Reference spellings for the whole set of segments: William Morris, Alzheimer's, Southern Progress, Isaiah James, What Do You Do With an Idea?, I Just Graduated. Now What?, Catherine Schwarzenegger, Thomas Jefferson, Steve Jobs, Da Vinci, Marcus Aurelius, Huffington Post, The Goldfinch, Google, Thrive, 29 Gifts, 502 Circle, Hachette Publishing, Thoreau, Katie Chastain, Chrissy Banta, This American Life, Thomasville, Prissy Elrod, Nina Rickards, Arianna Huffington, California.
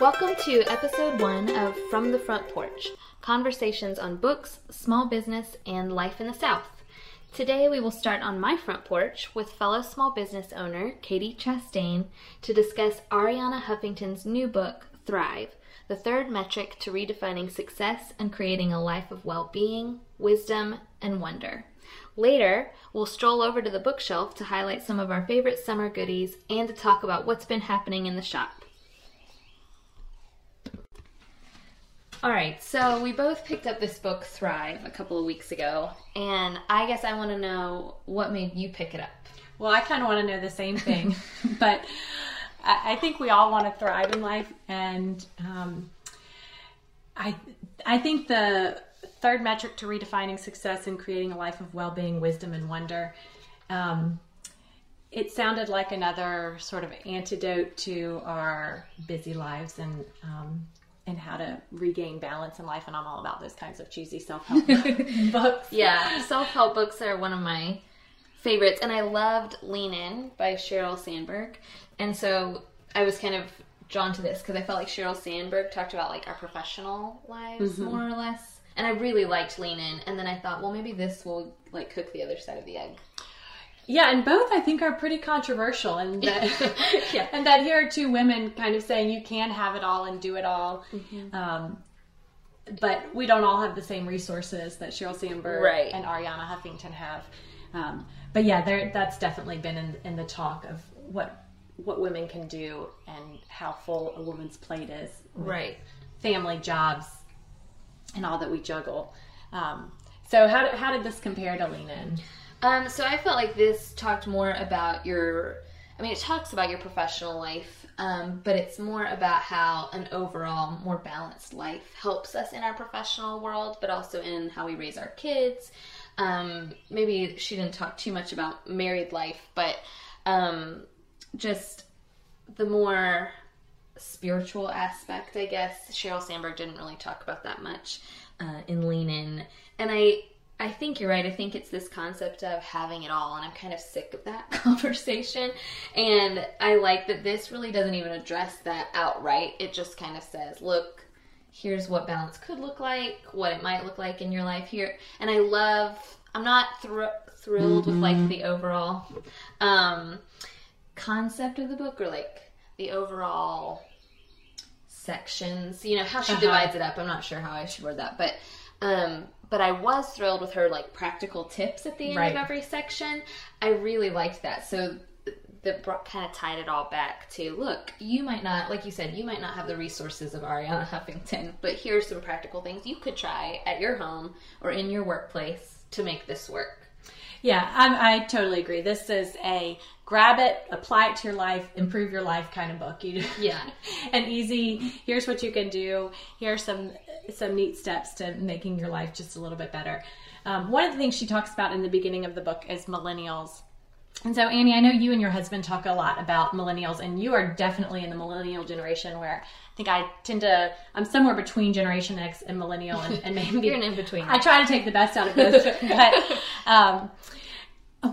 Welcome to episode 1 of From the Front Porch, conversations on books, small business, and life in the South. Today we will start on my front porch with fellow small business owner Katie Chastain to discuss Arianna Huffington's new book, Thrive, the third metric to redefining success and creating a life of well-being, wisdom, and wonder. Later, we'll stroll over to the bookshelf to highlight some of our favorite summer goodies and to talk about what's been happening in the shop. All right, so we both picked up this book, Thrive, a couple of weeks ago, and I guess I want to know what made you pick it up. Well, I kind of want to know the same thing, but I think we all want to thrive in life, and I think the third metric to redefining success and creating a life of well-being, wisdom, and wonder. It sounded like another sort of antidote to our busy lives and how to regain balance in life. And I'm all about those kinds of cheesy self-help books. Yeah, self-help books are one of my favorites. And I loved Lean In by Sheryl Sandberg. And so I was kind of drawn to this because I felt like Sheryl Sandberg talked about like our professional lives more or less. And I really liked Lean In, and then I thought, well, maybe this will, like, cook the other side of the egg. Yeah, and both, I think, are pretty controversial, and that, yeah. And that here are two women kind of saying you can have it all and do it all, but we don't all have the same resources that Sheryl Sandberg and Arianna Huffington have. But, yeah, that's definitely been in the talk of what women can do and how full a woman's plate is with family, jobs, and all that we juggle. So how did this compare to Lean In? So I felt like this talked more about it talks about your professional life, but it's more about how an overall more balanced life helps us in our professional world, but also in how we raise our kids. Maybe she didn't talk too much about married life, but just the more spiritual aspect, I guess. Sheryl Sandberg didn't really talk about that much in Lean In. And I think you're right. I think it's this concept of having it all, and I'm kind of sick of that conversation. And I like that this really doesn't even address that outright. It just kind of says, look, here's what balance could look like, what it might look like in your life here. And I'm not thrilled with like the overall concept of the book or like the overall sections, you know, how she divides it up. I'm not sure how I should word that, but I was thrilled with her like practical tips at the end of every section. I really liked that. So that kind of tied it all back to, look, you might not, like you said, you might not have the resources of Arianna Huffington, but here's some practical things you could try at your home or in your workplace to make this work. Yeah, I totally agree. This is a grab it, apply it to your life, improve your life kind of book. An easy, here's what you can do. Here are some neat steps to making your life just a little bit better. One of the things she talks about in the beginning of the book is millennials. And so, Annie, I know you and your husband talk a lot about millennials, and you are definitely in the millennial generation where I think I'm somewhere between Generation X and millennial, and maybe you're in between. I try to take the best out of both. But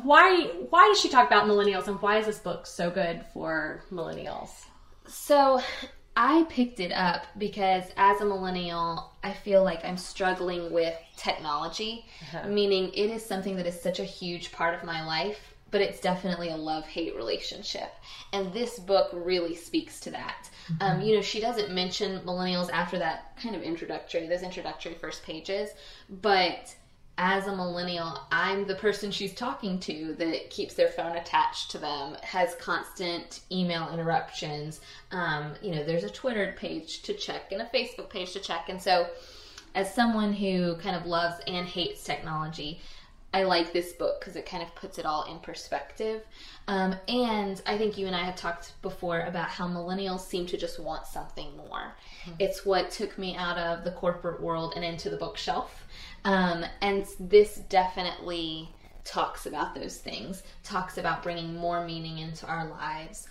why does she talk about millennials, and why is this book so good for millennials? So I picked it up because as a millennial, I feel like I'm struggling with technology, meaning it is something that is such a huge part of my life. But it's definitely a love-hate relationship. And this book really speaks to that. She doesn't mention millennials after that kind of those introductory first pages. But as a millennial, I'm the person she's talking to that keeps their phone attached to them, has constant email interruptions. There's a Twitter page to check and a Facebook page to check. And so as someone who kind of loves and hates technology, I like this book because it kind of puts it all in perspective. And I think you and I have talked before about how millennials seem to just want something more. It's what took me out of the corporate world and into the bookshelf. And this definitely talks about those things, talks about bringing more meaning into our lives,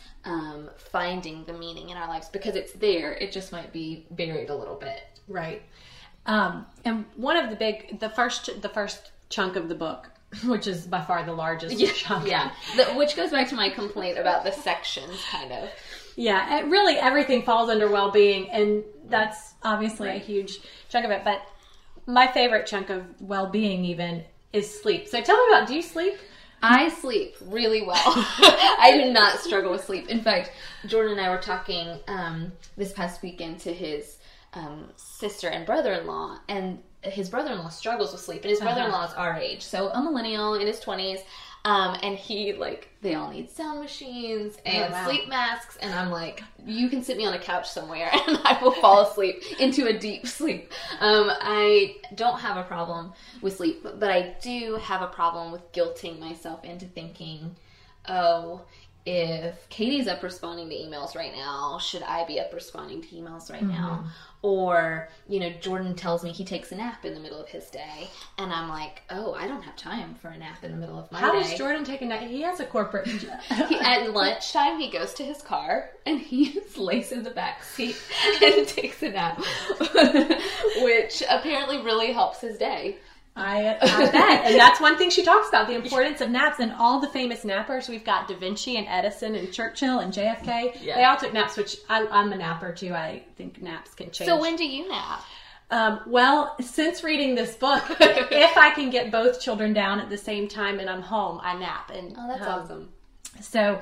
finding the meaning in our lives because it's there. It just might be buried a little bit. Right. And one of the first chunk of the book, which is by far the largest chunk. Which goes back to my complaint about the sections, kind of. Yeah, it really, everything falls under well-being, and that's obviously a huge chunk of it. But my favorite chunk of well-being even is sleep. So tell me about, do you sleep? I sleep really well. I do not struggle with sleep. In fact, Jordan and I were talking this past weekend to his sister and brother-in-law, and his brother-in-law struggles with sleep, and his brother-in-law is our age, so a millennial in his 20s, and he, like, they all need sound machines and sleep masks, and I'm like, you can sit me on a couch somewhere, and I will fall asleep into a deep sleep. I don't have a problem with sleep, but I do have a problem with guilting myself into thinking, oh, if Katie's up responding to emails right now, should I be up responding to emails right now? Or, you know, Jordan tells me he takes a nap in the middle of his day, and I'm like, oh, I don't have time for a nap in the middle of my day. How does Jordan take a nap? He has a corporate job. At lunchtime, he goes to his car, and he just lays in the back seat and takes a nap, which apparently really helps his day. I bet. And that's one thing she talks about, the importance of naps, and all the famous nappers. We've got Da Vinci and Edison and Churchill and JFK. Yeah. They all took naps, which I'm a napper too. I think naps can change. So when do you nap? Well, since reading this book, if I can get both children down at the same time and I'm home, I nap. And, oh, that's awesome. So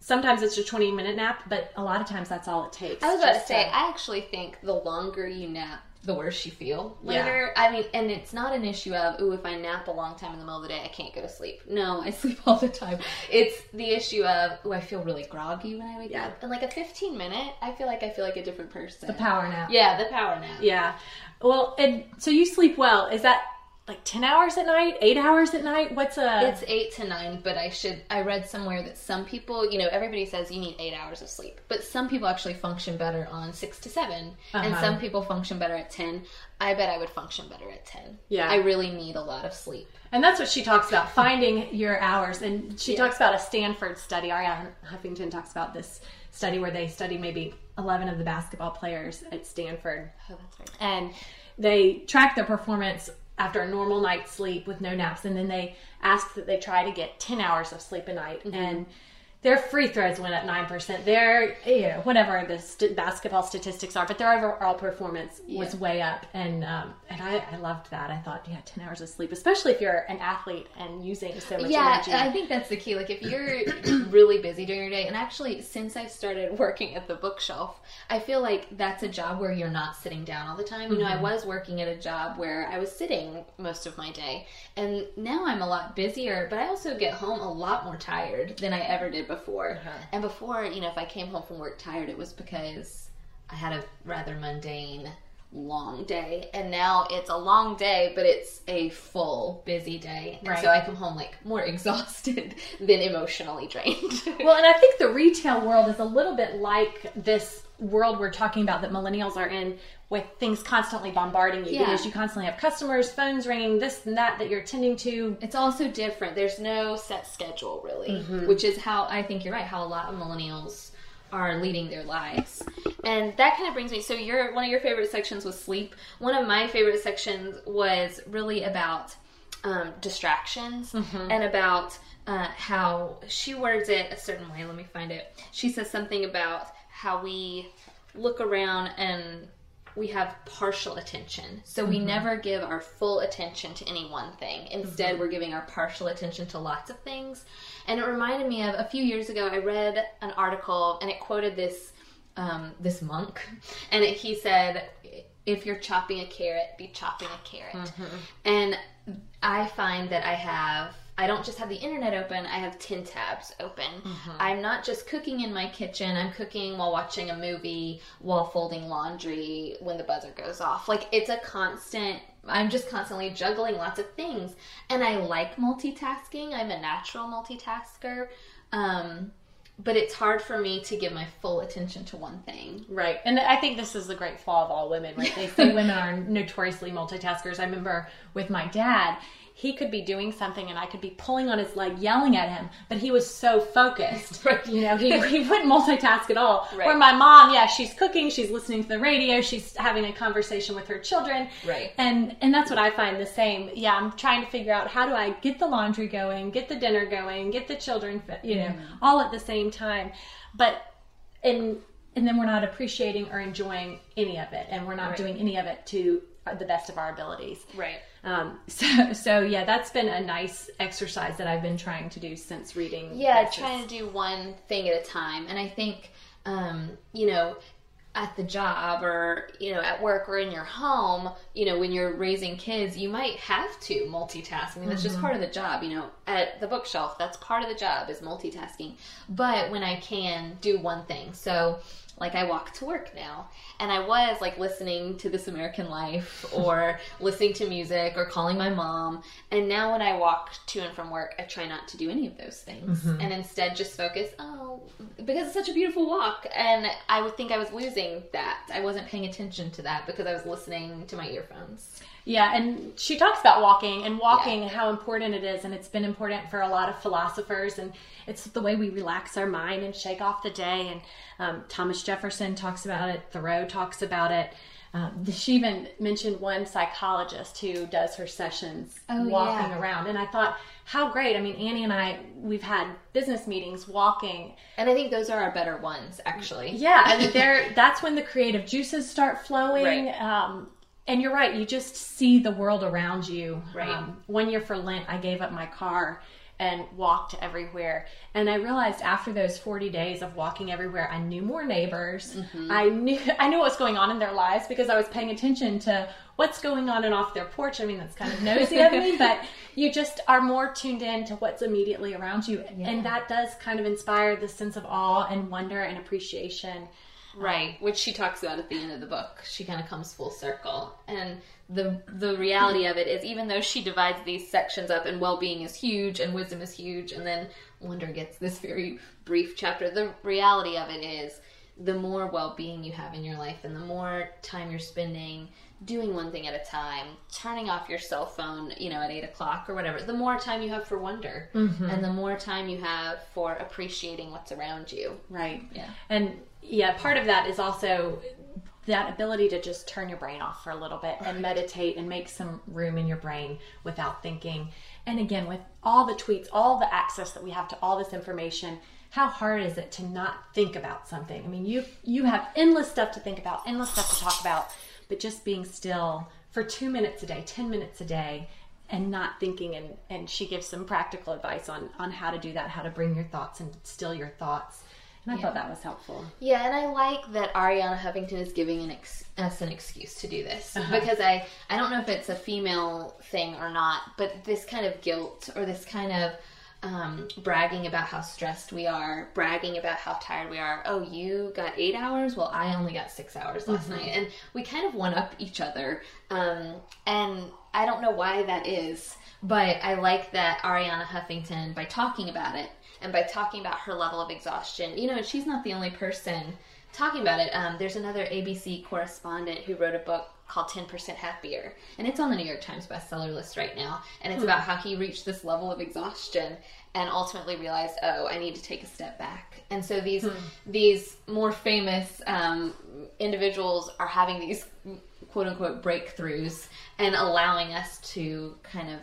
sometimes it's a 20-minute nap, but a lot of times that's all it takes. I was about to say, I actually think the longer you nap, the worse you feel later. Yeah. I mean, and it's not an issue of, ooh, if I nap a long time in the middle of the day, I can't go to sleep. No, I sleep all the time. It's the issue of, ooh, I feel really groggy when I wake up. And like a 15-minute, I feel like a different person. The power nap. Yeah, the power nap. Yeah. Well, and so you sleep well. Is that like 10 hours at night, 8 hours at night? It's 8 to 9, but I read somewhere that some people, you know, everybody says you need 8 hours of sleep, but some people actually function better on 6 to 7, and some people function better at 10. I bet I would function better at 10. Yeah. I really need a lot of sleep. And that's what she talks about, finding your hours, and she talks about a Stanford study. Arianna Huffington talks about this study where they studied maybe 11 of the basketball players at Stanford. Oh, that's right. And they tracked their performance after a normal night's sleep with no naps, and then they asked that they try to get 10 hours of sleep a night, and their free throws went up 9%. Their, you know, whatever the basketball statistics are, but their overall performance was way up, and I loved that. I thought, 10 hours of sleep, especially if you're an athlete and using so much energy. Yeah, I think that's the key. Like, if you're really busy during your day, and actually, since I started working at the bookshelf, I feel like that's a job where you're not sitting down all the time. You know, I was working at a job where I was sitting most of my day, and now I'm a lot busier, but I also get home a lot more tired than I ever did before. And before, you know, if I came home from work tired, it was because I had a rather mundane long day, and now it's a long day, but it's a full busy day, and so I come home like more exhausted than emotionally drained. Well, and I think the retail world is a little bit like this world we're talking about that millennials are in, with things constantly bombarding you, because you constantly have customers, phones ringing, this and that you're attending to. It's also different. There's no set schedule, really, which is how I think you're right, how a lot of millennials are leading their lives. And that kind of brings me, so one of your favorite sections was sleep. One of my favorite sections was really about distractions and about how she words it a certain way. Let me find it. She says something about how we look around and we have partial attention. So we never give our full attention to any one thing. Instead, we're giving our partial attention to lots of things. And it reminded me of, a few years ago, I read an article, and it quoted this monk. And he said, if you're chopping a carrot, be chopping a carrot. And I find that I don't just have the internet open, I have 10 tabs open. I'm not just cooking in my kitchen, I'm cooking while watching a movie, while folding laundry, when the buzzer goes off. Like, it's a constant, I'm just constantly juggling lots of things. And I like multitasking, I'm a natural multitasker, but it's hard for me to give my full attention to one thing. Right, and I think this is the great flaw of all women, right? They say women are notoriously multitaskers. I remember with my dad, he could be doing something and I could be pulling on his leg, yelling at him, but he was so focused. You know, he wouldn't multitask at all. Where my mom, she's cooking, she's listening to the radio, she's having a conversation with her children. And that's what I find the same. Yeah, I'm trying to figure out, how do I get the laundry going, get the dinner going, get the children, all at the same time. But And then we're not appreciating or enjoying any of it, and we're not doing any of it to the best of our abilities. Right. So yeah, that's been a nice exercise that I've been trying to do since reading. Yeah, trying to do one thing at a time. And I think, you know, at the job or, you know, at work or in your home, you know, when you're raising kids, you might have to multitask. I mean, that's just part of the job, you know, at the bookshelf, that's part of the job is multitasking. But when I can do one thing, so like I walk to work now, and I was like listening to This American Life or listening to music or calling my mom. And now when I walk to and from work, I try not to do any of those things and instead just focus, because it's such a beautiful walk. And I would think I was losing that. I wasn't paying attention to that because I was listening to my earphones. Yeah, and she talks about walking and how important it is, and it's been important for a lot of philosophers, and it's the way we relax our mind and shake off the day, and Thomas Jefferson talks about it, Thoreau talks about it. She even mentioned one psychologist who does her sessions walking around, and I thought, how great. I mean, Annie and I, we've had business meetings walking. And I think those are our better ones, actually. Yeah, I mean, that's when the creative juices start flowing. Right. And you're right, you just see the world around you. Right. 1 year for Lent, I gave up my car and walked everywhere. And I realized after those 40 days of walking everywhere, I knew more neighbors. Mm-hmm. I knew what was going on in their lives because I was paying attention to what's going on and off their porch. I mean, that's kind of nosy of me, but you just are more tuned in to what's immediately around you. Yeah. And that does kind of inspire this sense of awe and wonder and appreciation. Right, which she talks about at the end of the book. She kind of comes full circle. And the reality of it is, even though she divides these sections up, and well-being is huge, and wisdom is huge, and then wonder gets this very brief chapter, the reality of it is the more well-being you have in your life and the more time you're spending doing one thing at a time, turning off your cell phone, you know, at 8 o'clock or whatever, the more time you have for wonder and the more time you have for appreciating what's around you. Right. Yeah. And yeah, part of that is also that ability to just turn your brain off for a little bit and meditate and make some room in your brain without thinking. And again, with all the tweets, all the access that we have to all this information, how hard is it to not think about something? I mean, you have endless stuff to think about, endless stuff to talk about, but just being still for 2 minutes a day, 10 minutes a day, and not thinking. And she gives some practical advice on how to do that, how to bring your thoughts and still your thoughts. And I thought that was helpful. Yeah, and I like that Arianna Huffington is giving us an excuse to do this. Because I don't know if it's a female thing or not, but this kind of guilt or this kind of bragging about how stressed we are, bragging about how tired we are. Oh, you got 8 hours? Well, I only got 6 hours last night. And we kind of one-up each other. And I don't know why that is, but I like that Arianna Huffington, by talking about it, and by talking about her level of exhaustion, you know, she's not the only person talking about it. There's another ABC correspondent who wrote a book called 10% Happier, and it's on the New York Times bestseller list right now, and it's about how he reached this level of exhaustion and ultimately realized, oh, I need to take a step back. And so these more famous individuals are having these quote-unquote breakthroughs and allowing us to kind of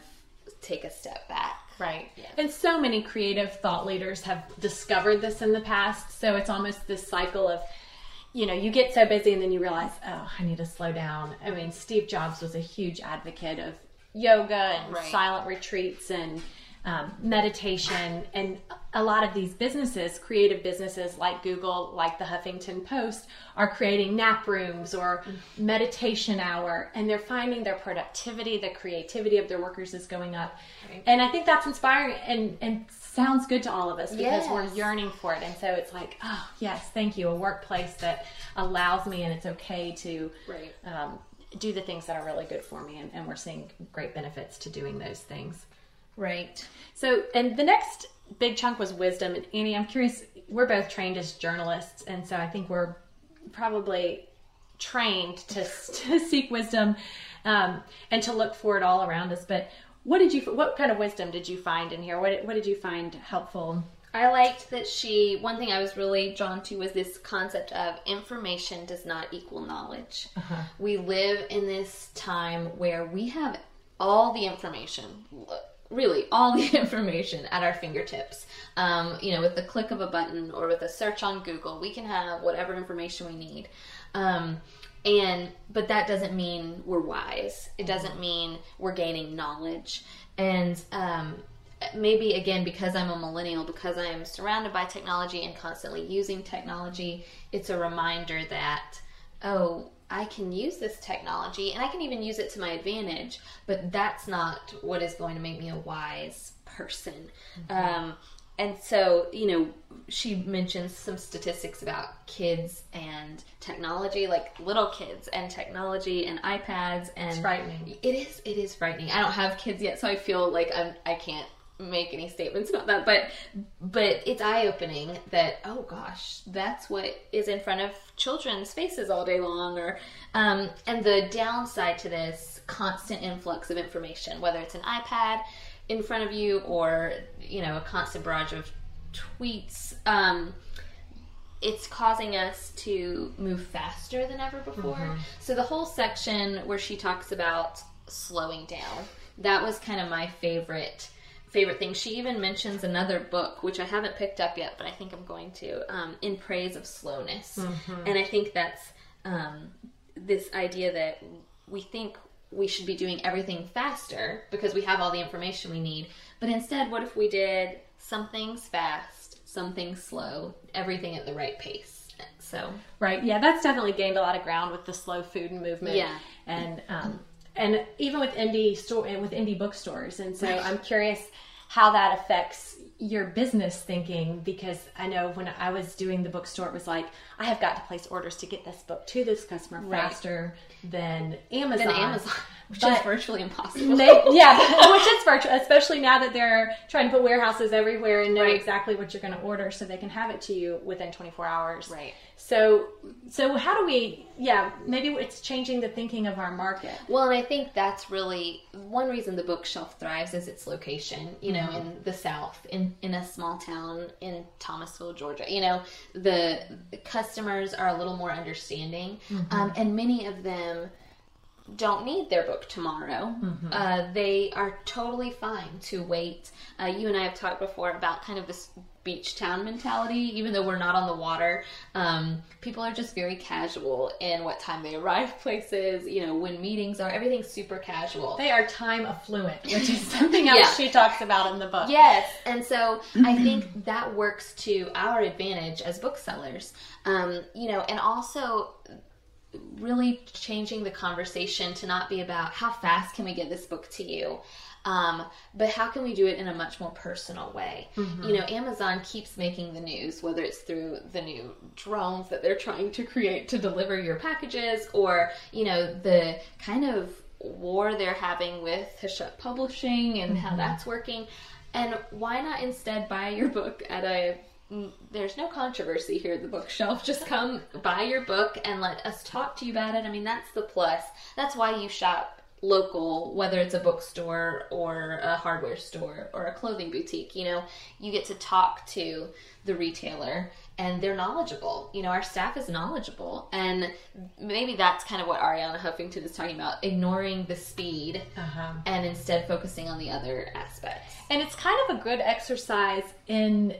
take a step back. Right. Yeah. And so many creative thought leaders have discovered this in the past. So it's almost this cycle of, you know, you get so busy and then you realize, oh, I need to slow down. I mean, Steve Jobs was a huge advocate of yoga and silent retreats and meditation. And a lot of these businesses, creative businesses like Google, like the Huffington Post, are creating nap rooms or meditation hour, and they're finding their productivity, the creativity of their workers is going up. Right. And I think that's inspiring and sounds good to all of us because we're yearning for it. And so it's like, oh, yes, thank you, a workplace that allows me, and it's okay to do the things that are really good for me, and we're seeing great benefits to doing those things. Right. So, and the next big chunk was wisdom. And Annie, I'm curious, we're both trained as journalists, and so I think we're probably trained to seek wisdom and to look for it all around us. But what kind of wisdom did you find in here? What did you find helpful? I liked that one thing I was really drawn to was this concept of information does not equal knowledge. We live in this time where we have all the information. really all the information at our fingertips. You know, with the click of a button or with a search on Google, we can have whatever information we need. But that doesn't mean we're wise. It doesn't mean we're gaining knowledge. And maybe, again, because I'm a millennial, because I am surrounded by technology and constantly using technology, it's a reminder that, oh, I can use this technology and I can even use it to my advantage, but that's not what is going to make me a wise person. Mm-hmm. And so, you know, she mentions some statistics about kids and technology, like little kids and technology and iPads. And it's frightening. It is frightening. I don't have kids yet, so I feel like I can't make any statements about that, but it's eye-opening that, oh gosh, that's what is in front of children's faces all day long. Or and the downside to this constant influx of information, whether it's an iPad in front of you or, you know, a constant barrage of tweets, it's causing us to move faster than ever before. Mm-hmm. So the whole section where she talks about slowing down, that was kind of my favorite thing. She even mentions another book, which I haven't picked up yet, but I think I'm going to, In Praise of Slowness. Mm-hmm. And I think that's this idea that we think we should be doing everything faster because we have all the information we need. But instead, what if we did some things fast, some things slow, everything at the right pace? So right. Yeah, that's definitely gained a lot of ground with the slow food and movement. Yeah. And even with indie bookstores. And so I'm curious how that affects your business thinking, because I know when I was doing the bookstore, it was like, I have got to place orders to get this book to this customer faster than Amazon. Which is virtually impossible. Which is virtual, especially now that they're trying to put warehouses everywhere and know exactly what you're going to order so they can have it to you within 24 hours. Right. So how do we, maybe it's changing the thinking of our market. Well, and I think that's really one reason the bookshelf thrives is its location, you know, mm-hmm. in the South, in a small town in Thomasville, Georgia. You know, the customers are a little more understanding, mm-hmm. And many of them don't need their book tomorrow. Mm-hmm. They are totally fine to wait. You and I have talked before about kind of this beach town mentality. Even though we're not on the water, people are just very casual in what time they arrive places, you know, when meetings are, everything's super casual. They are time affluent, which is something else she talks about in the book. Yes. And so I think that works to our advantage as booksellers, you know, and also really changing the conversation to not be about how fast can we get this book to you, but how can we do it in a much more personal way? Mm-hmm. You know, Amazon keeps making the news, whether it's through the new drones that they're trying to create to deliver your packages, or, you know, the kind of war they're having with Hachette Publishing and mm-hmm. how that's working. And why not instead buy your book at there's no controversy here at the bookshelf. Just come buy your book and let us talk to you about it. I mean, that's the plus. That's why you shop local, whether it's a bookstore or a hardware store or a clothing boutique. You know, you get to talk to the retailer and they're knowledgeable. You know, our staff is knowledgeable. And maybe that's kind of what Arianna Huffington is talking about, ignoring the speed and instead focusing on the other aspects. And it's kind of a good exercise in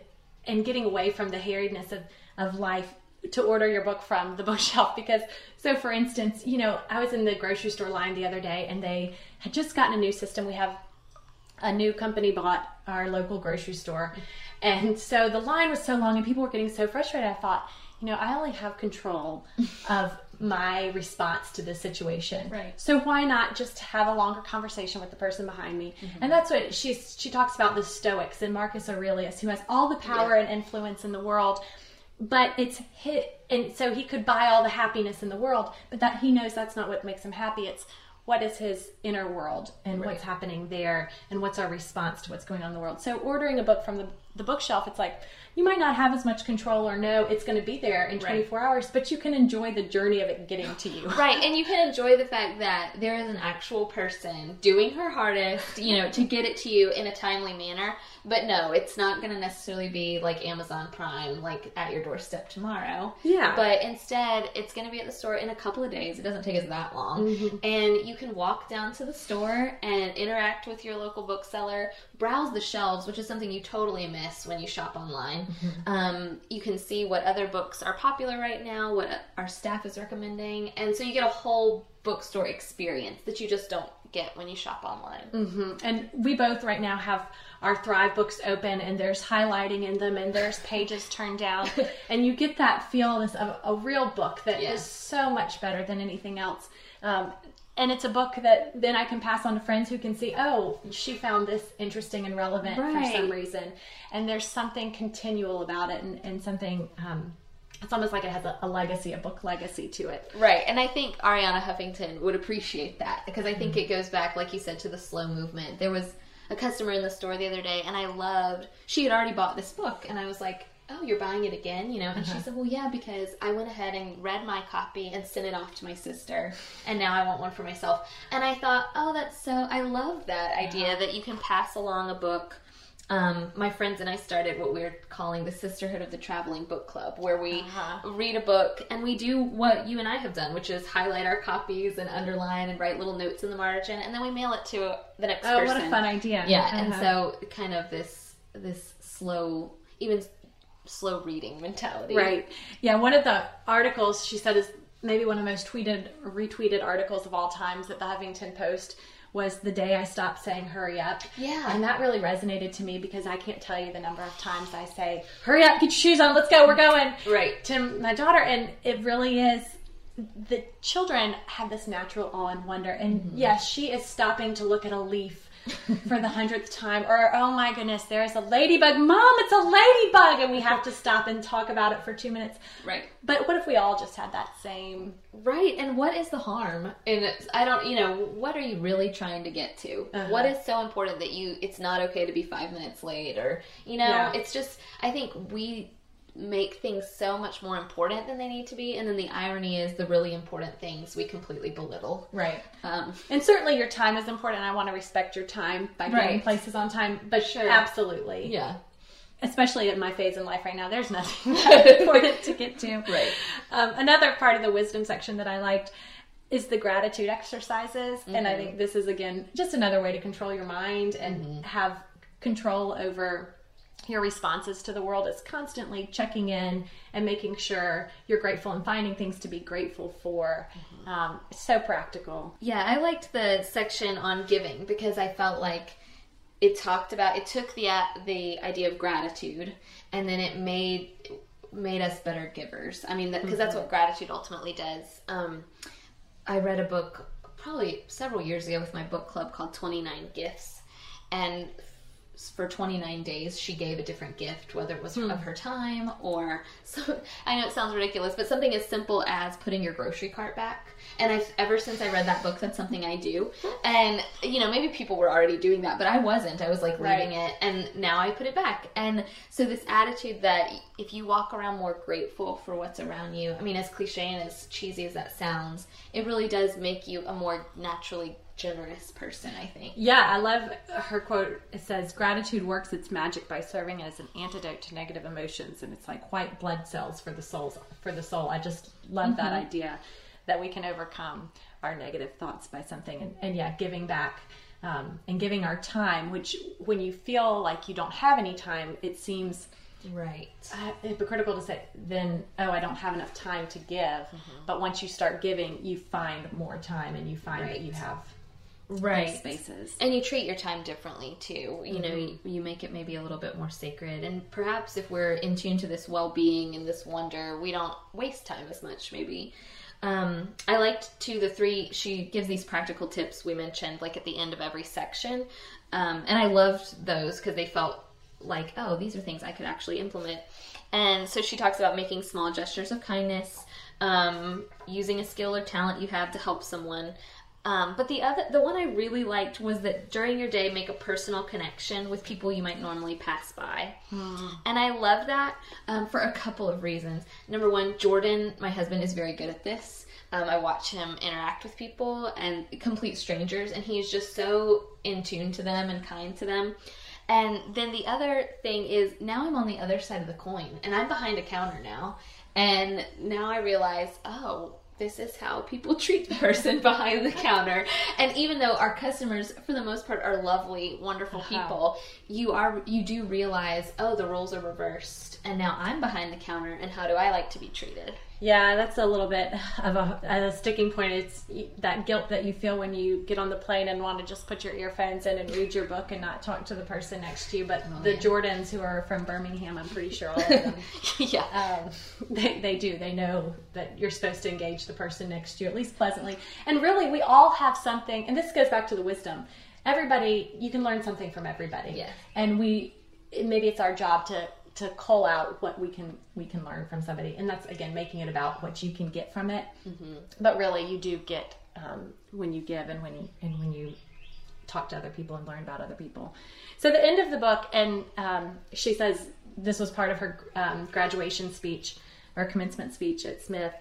getting away from the harriedness of life to order your book from the bookshelf. Because, so for instance, you know, I was in the grocery store line the other day and they had just gotten a new system. We have a new company bought our local grocery store. And so the line was so long and people were getting so frustrated. I thought, you know, I only have control of my response to this situation. Right. So why not just have a longer conversation with the person behind me? Mm-hmm. And that's what she talks about, the Stoics and Marcus Aurelius, who has all the power and influence in the world, but and so he could buy all the happiness in the world, but that he knows that's not what makes him happy. It's what is his inner world and what's happening there and what's our response to what's going on in the world. So ordering a book from the the bookshelf, it's like you might not have as much control or know it's going to be there in 24 hours, but you can enjoy the journey of it getting to you. Right. And you can enjoy the fact that there is an actual person doing her hardest, you know, to get it to you in a timely manner. But no, it's not going to necessarily be like Amazon Prime, like at your doorstep tomorrow. Yeah. But instead, it's going to be at the store in a couple of days. It doesn't take us that long. Mm-hmm. And you can walk down to the store and interact with your local bookseller, browse the shelves, which is something you totally miss when you shop online. Mm-hmm. You can see what other books are popular right now, what our staff is recommending, and so you get a whole bookstore experience that you just don't get when you shop online. Mm-hmm. And we both right now have our Thrive books open, and there's highlighting in them, and there's pages turned out, and you get that feel of a real book that is so much better than anything else. And it's a book that then I can pass on to friends who can see, oh, she found this interesting and relevant for some reason. And there's something continual about it, and something, it's almost like it has a legacy, a book legacy to it. Right. And I think Arianna Huffington would appreciate that, because I think it goes back, like you said, to the slow movement. There was a customer in the store the other day, and I loved, she had already bought this book, and I was like, oh, you're buying it again, you know? And she said, well, yeah, because I went ahead and read my copy and sent it off to my sister, and now I want one for myself. And I thought, oh, that's so, I love that idea that you can pass along a book. My friends and I started what we're calling the Sisterhood of the Traveling Book Club, where we read a book and we do what you and I have done, which is highlight our copies and underline and write little notes in the margin, and then we mail it to the next person. Oh, what a fun idea. Yeah, and so kind of this slow, even slow reading mentality. Right. Yeah, one of the articles she said is maybe one of the most tweeted or retweeted articles of all times at the Huffington Post was the day I stopped saying hurry up. Yeah. And that really resonated to me, because I can't tell you the number of times I say, hurry up, get your shoes on, let's go, we're going. Right. To my daughter. And it really is, the children have this natural awe and wonder. And yes, she is stopping to look at a leaf for the 100th time, or oh my goodness, there's a ladybug, Mom, it's a ladybug, and we have to stop and talk about it for 2 minutes. Right. But what if we all just had that same? Right. And what is the harm? And I don't, you know, what are you really trying to get to? What is so important that you, it's not okay to be 5 minutes late, or you know, it's just, I think we make things so much more important than they need to be, and then the irony is the really important things we completely belittle. Right. And certainly your time is important. I want to respect your time by getting places on time, but absolutely. Yeah. Especially at my phase in life right now, there's nothing that important to get to. Right. Another part of the wisdom section that I liked is the gratitude exercises, and I think this is, again, just another way to control your mind and have control over your responses to the world. Is constantly checking in and making sure you're grateful and finding things to be grateful for. It's so practical. Yeah, I liked the section on giving, because I felt like it talked about, it took the idea of gratitude, and then it made us better givers. I mean, because that's what gratitude ultimately does. I read a book probably several years ago with my book club called 29 Gifts, and for 29 days, she gave a different gift, whether it was of her time or, so, I know it sounds ridiculous, but something as simple as putting your grocery cart back. And ever since I read that book, that's something I do. And, you know, maybe people were already doing that, but I wasn't. I was like reading it, and now I put it back. And so this attitude that if you walk around more grateful for what's around you, I mean, as cliche and as cheesy as that sounds, it really does make you a more naturally generous person, I think. Yeah, I love her quote. It says, gratitude works its magic by serving as an antidote to negative emotions, and it's like white blood cells for the soul. I just love that idea that we can overcome our negative thoughts by something, and yeah, giving back, and giving our time, which when you feel like you don't have any time, it seems hypocritical to say then, oh, I don't have enough time to give, but once you start giving, you find more time, and you find that you have spaces, and you treat your time differently too. You know, you make it maybe a little bit more sacred, and perhaps if we're in tune to this well-being and this wonder, we don't waste time as much. Maybe I liked too she gives these practical tips we mentioned, like at the end of every section, and I loved those because they felt like, oh, these are things I could actually implement. And so she talks about making small gestures of kindness, using a skill or talent you have to help someone. But the one I really liked was that during your day, make a personal connection with people you might normally pass by. And I love that for a couple of reasons. Number one, Jordan, my husband, is very good at this. I watch him interact with people and complete strangers, and he's just so in tune to them and kind to them. And then the other thing is, now I'm on the other side of the coin, and I'm behind a counter now. And now I realize, oh, this is how people treat the person behind the counter. And even though our customers, for the most part, are lovely, wonderful people, you do realize, oh, the roles are reversed, and now I'm behind the counter, and how do I like to be treated? Yeah, that's a little bit of a sticking point. It's that guilt that you feel when you get on the plane and want to just put your earphones in and read your book and not talk to the person next to you. But Jordans, who are from Birmingham, I'm pretty sure all of them, they do. They know that you're supposed to engage the person next to you, at least pleasantly. And really, we all have something, and this goes back to the wisdom. Everybody, you can learn something from everybody. Yes. And maybe it's our job to cull out what we can learn from somebody. And that's, again, making it about what you can get from it. Mm-hmm. But really, you do get when you give and when you talk to other people and learn about other people. So the end of the book, and she says this was part of her graduation speech or commencement speech at Smith,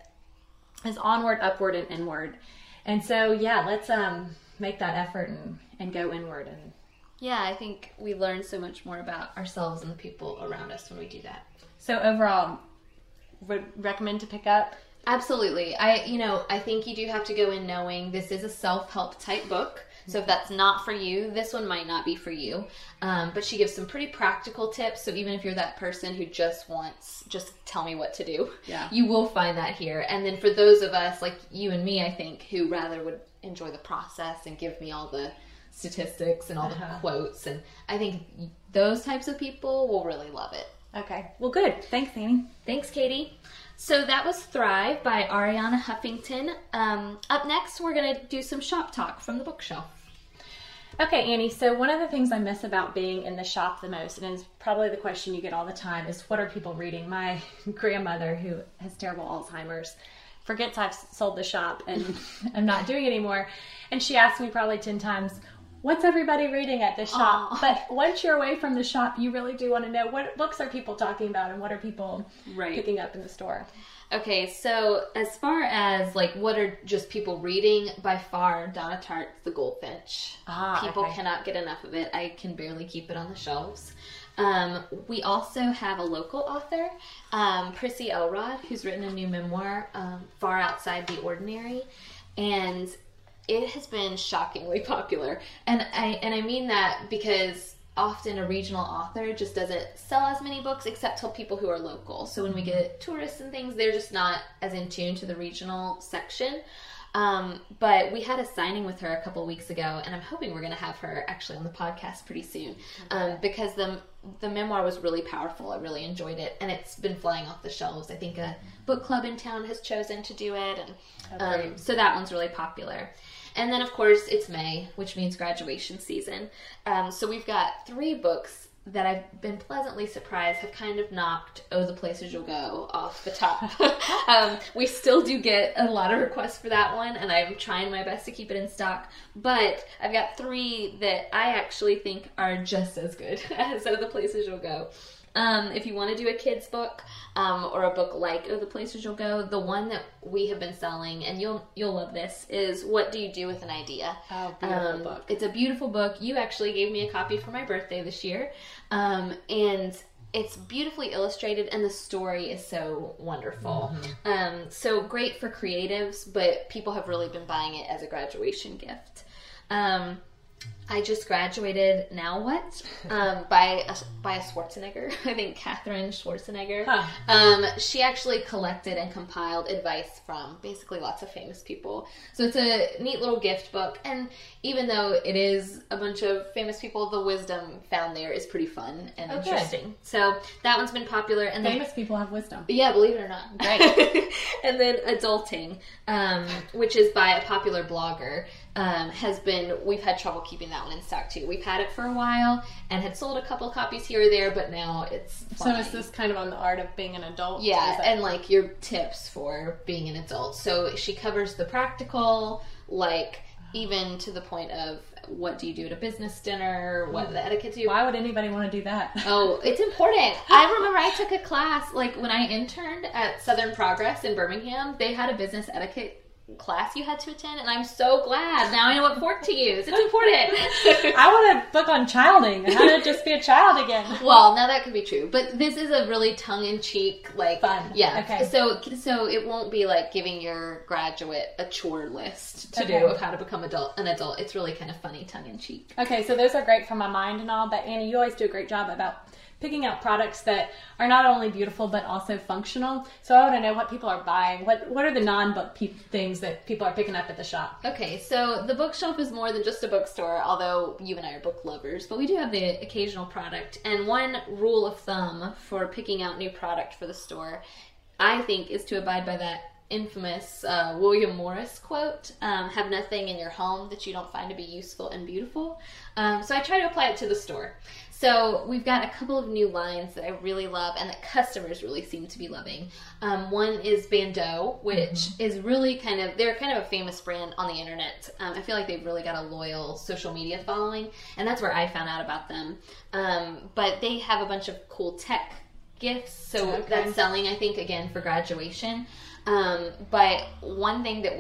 is onward, upward, and inward. And so, yeah, let's make that effort and go inward. And yeah, I think we learn so much more about ourselves and the people around us when we do that. So overall, would recommend to pick up? Absolutely. I think you do have to go in knowing this is a self-help type book. So if that's not for you, this one might not be for you. But she gives some pretty practical tips. So even if you're that person who just tell me what to do, you will find that here. And then for those of us like you and me, I think, who rather would enjoy the process and give me all the statistics and all the quotes, and I think those types of people will really love it. Okay. Well, good. Thanks, Annie. Thanks, Katie. So that was Thrive by Arianna Huffington. Up next, we're going to do some shop talk from the bookshelf. Okay, Annie. So one of the things I miss about being in the shop the most, and it's probably the question you get all the time, is what are people reading? My grandmother, who has terrible Alzheimer's, forgets I've sold the shop and I'm not doing it anymore. And she asked me probably 10 times, what's everybody reading at the shop? Aww. But once you're away from the shop, you really do want to know what books are people talking about and what are people picking up in the store. Okay, so as far as like what are just people reading, by far Donna Tartt's The Goldfinch. People cannot get enough of it. I can barely keep it on the shelves. We also have a local author, Prissy Elrod, who's written a new memoir, Far Outside the Ordinary, and it has been shockingly popular. And I mean that because often a regional author just doesn't sell as many books except to people who are local. So when we get tourists and things, they're just not as in tune to the regional section. But we had a signing with her a couple of weeks ago, and I'm hoping we're going to have her actually on the podcast pretty soon, because the memoir was really powerful. I really enjoyed it, and it's been flying off the shelves. I think a book club in town has chosen to do it, and so that one's really popular. And then, of course, it's May, which means graduation season. So we've got three books that I've been pleasantly surprised have kind of knocked "Oh, the Places You'll Go" off the top. We still do get a lot of requests for that one, and I'm trying my best to keep it in stock. But I've got three that I actually think are just as good as "Oh, the Places You'll Go." If you want to do a kid's book, or a book like "Oh, the Places You'll Go," the one that we have been selling, and you'll love this, is "What Do You Do With an Idea?" Oh, beautiful book. It's a beautiful book. You actually gave me a copy for my birthday this year, and it's beautifully illustrated, and the story is so wonderful. Mm-hmm. So great for creatives, but people have really been buying it as a graduation gift. I Just Graduated. Now What? By a Schwarzenegger. I think Catherine Schwarzenegger. She actually collected and compiled advice from basically lots of famous people. So it's a neat little gift book. And even though it is a bunch of famous people, the wisdom found there is pretty fun and interesting. So that one's been popular. And famous people have wisdom. Yeah, believe it or not. Right. And then Adulting, which is by a popular blogger. We've had trouble keeping that one in stock too. We've had it for a while and had sold a couple copies here or there, but now it's flying. So is this kind of on the art of being an adult? Yeah, and like your tips for being an adult. So she covers the practical, like even to the point of what do you do at a business dinner, what are the etiquette to you. Why would anybody want to do that? Oh, it's important. I remember I took a class, like when I interned at Southern Progress in Birmingham, they had a business etiquette class you had to attend, and I'm so glad now I know what fork to use. It's important. I want to book on childing, how to just be a child again. Well, now that could be true, but this is a really tongue-in-cheek, like, fun. Yeah. Okay. So it won't be like giving your graduate a chore list to do of how to become an adult. It's really kind of funny, tongue-in-cheek. Okay, so those are great for my mind and all, but Annie, you always do a great job about picking out products that are not only beautiful but also functional. So I want to know what people are buying. What are the non-book things that people are picking up at the shop? Okay, so the bookshelf is more than just a bookstore, although you and I are book lovers, but we do have the occasional product. And one rule of thumb for picking out new product for the store, I think, is to abide by that infamous William Morris quote, have nothing in your home that you don't find to be useful and beautiful. So I try to apply it to the store. So we've got a couple of new lines that I really love and that customers really seem to be loving. One is Bando, which is really they're kind of a famous brand on the internet. I feel like they've really got a loyal social media following, and that's where I found out about them. But they have a bunch of cool tech gifts, so that's selling, I think, again, for graduation. But one thing that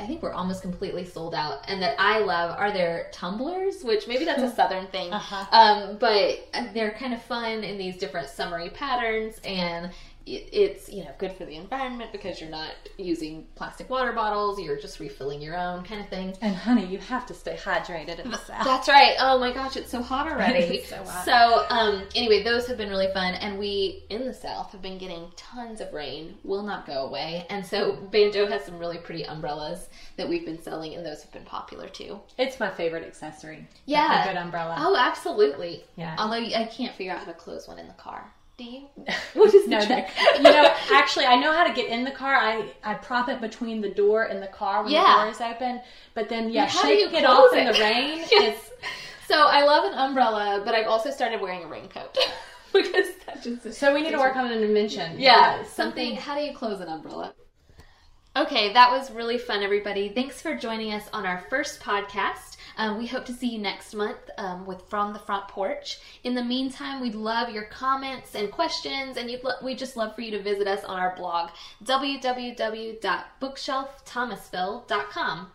I think we're almost completely sold out, and that I love, are their tumblers, which maybe that's a Southern thing, but they're kind of fun in these different summery patterns, and it's, you know, good for the environment because you're not using plastic water bottles, you're just refilling your own kind of thing. And honey, you have to stay hydrated in the South. That's right. Oh my gosh, it's so hot already. It's so hot. So anyway, those have been really fun, and we in the South have been getting tons of rain, will not go away, and so Banjo has some really pretty umbrellas that we've been selling, and those have been popular too. It's my favorite accessory. Yeah. That's a good umbrella. Oh, absolutely. Yeah. Although I can't figure out how to close one in the car. Do you? What is the trick? You know, actually, I know how to get in the car. I prop it between the door and the car when the door is open. But then, shaking it off in the rain. Yes. So I love an umbrella, but I've also started wearing a raincoat. Because that just... So we need to work on an invention. Yeah. Something... How do you close an umbrella? Okay, that was really fun, everybody. Thanks for joining us on our first podcast. We hope to see you next month with From the Front Porch. In the meantime, we'd love your comments and questions, and we'd just love for you to visit us on our blog, www.bookshelfthomasville.com.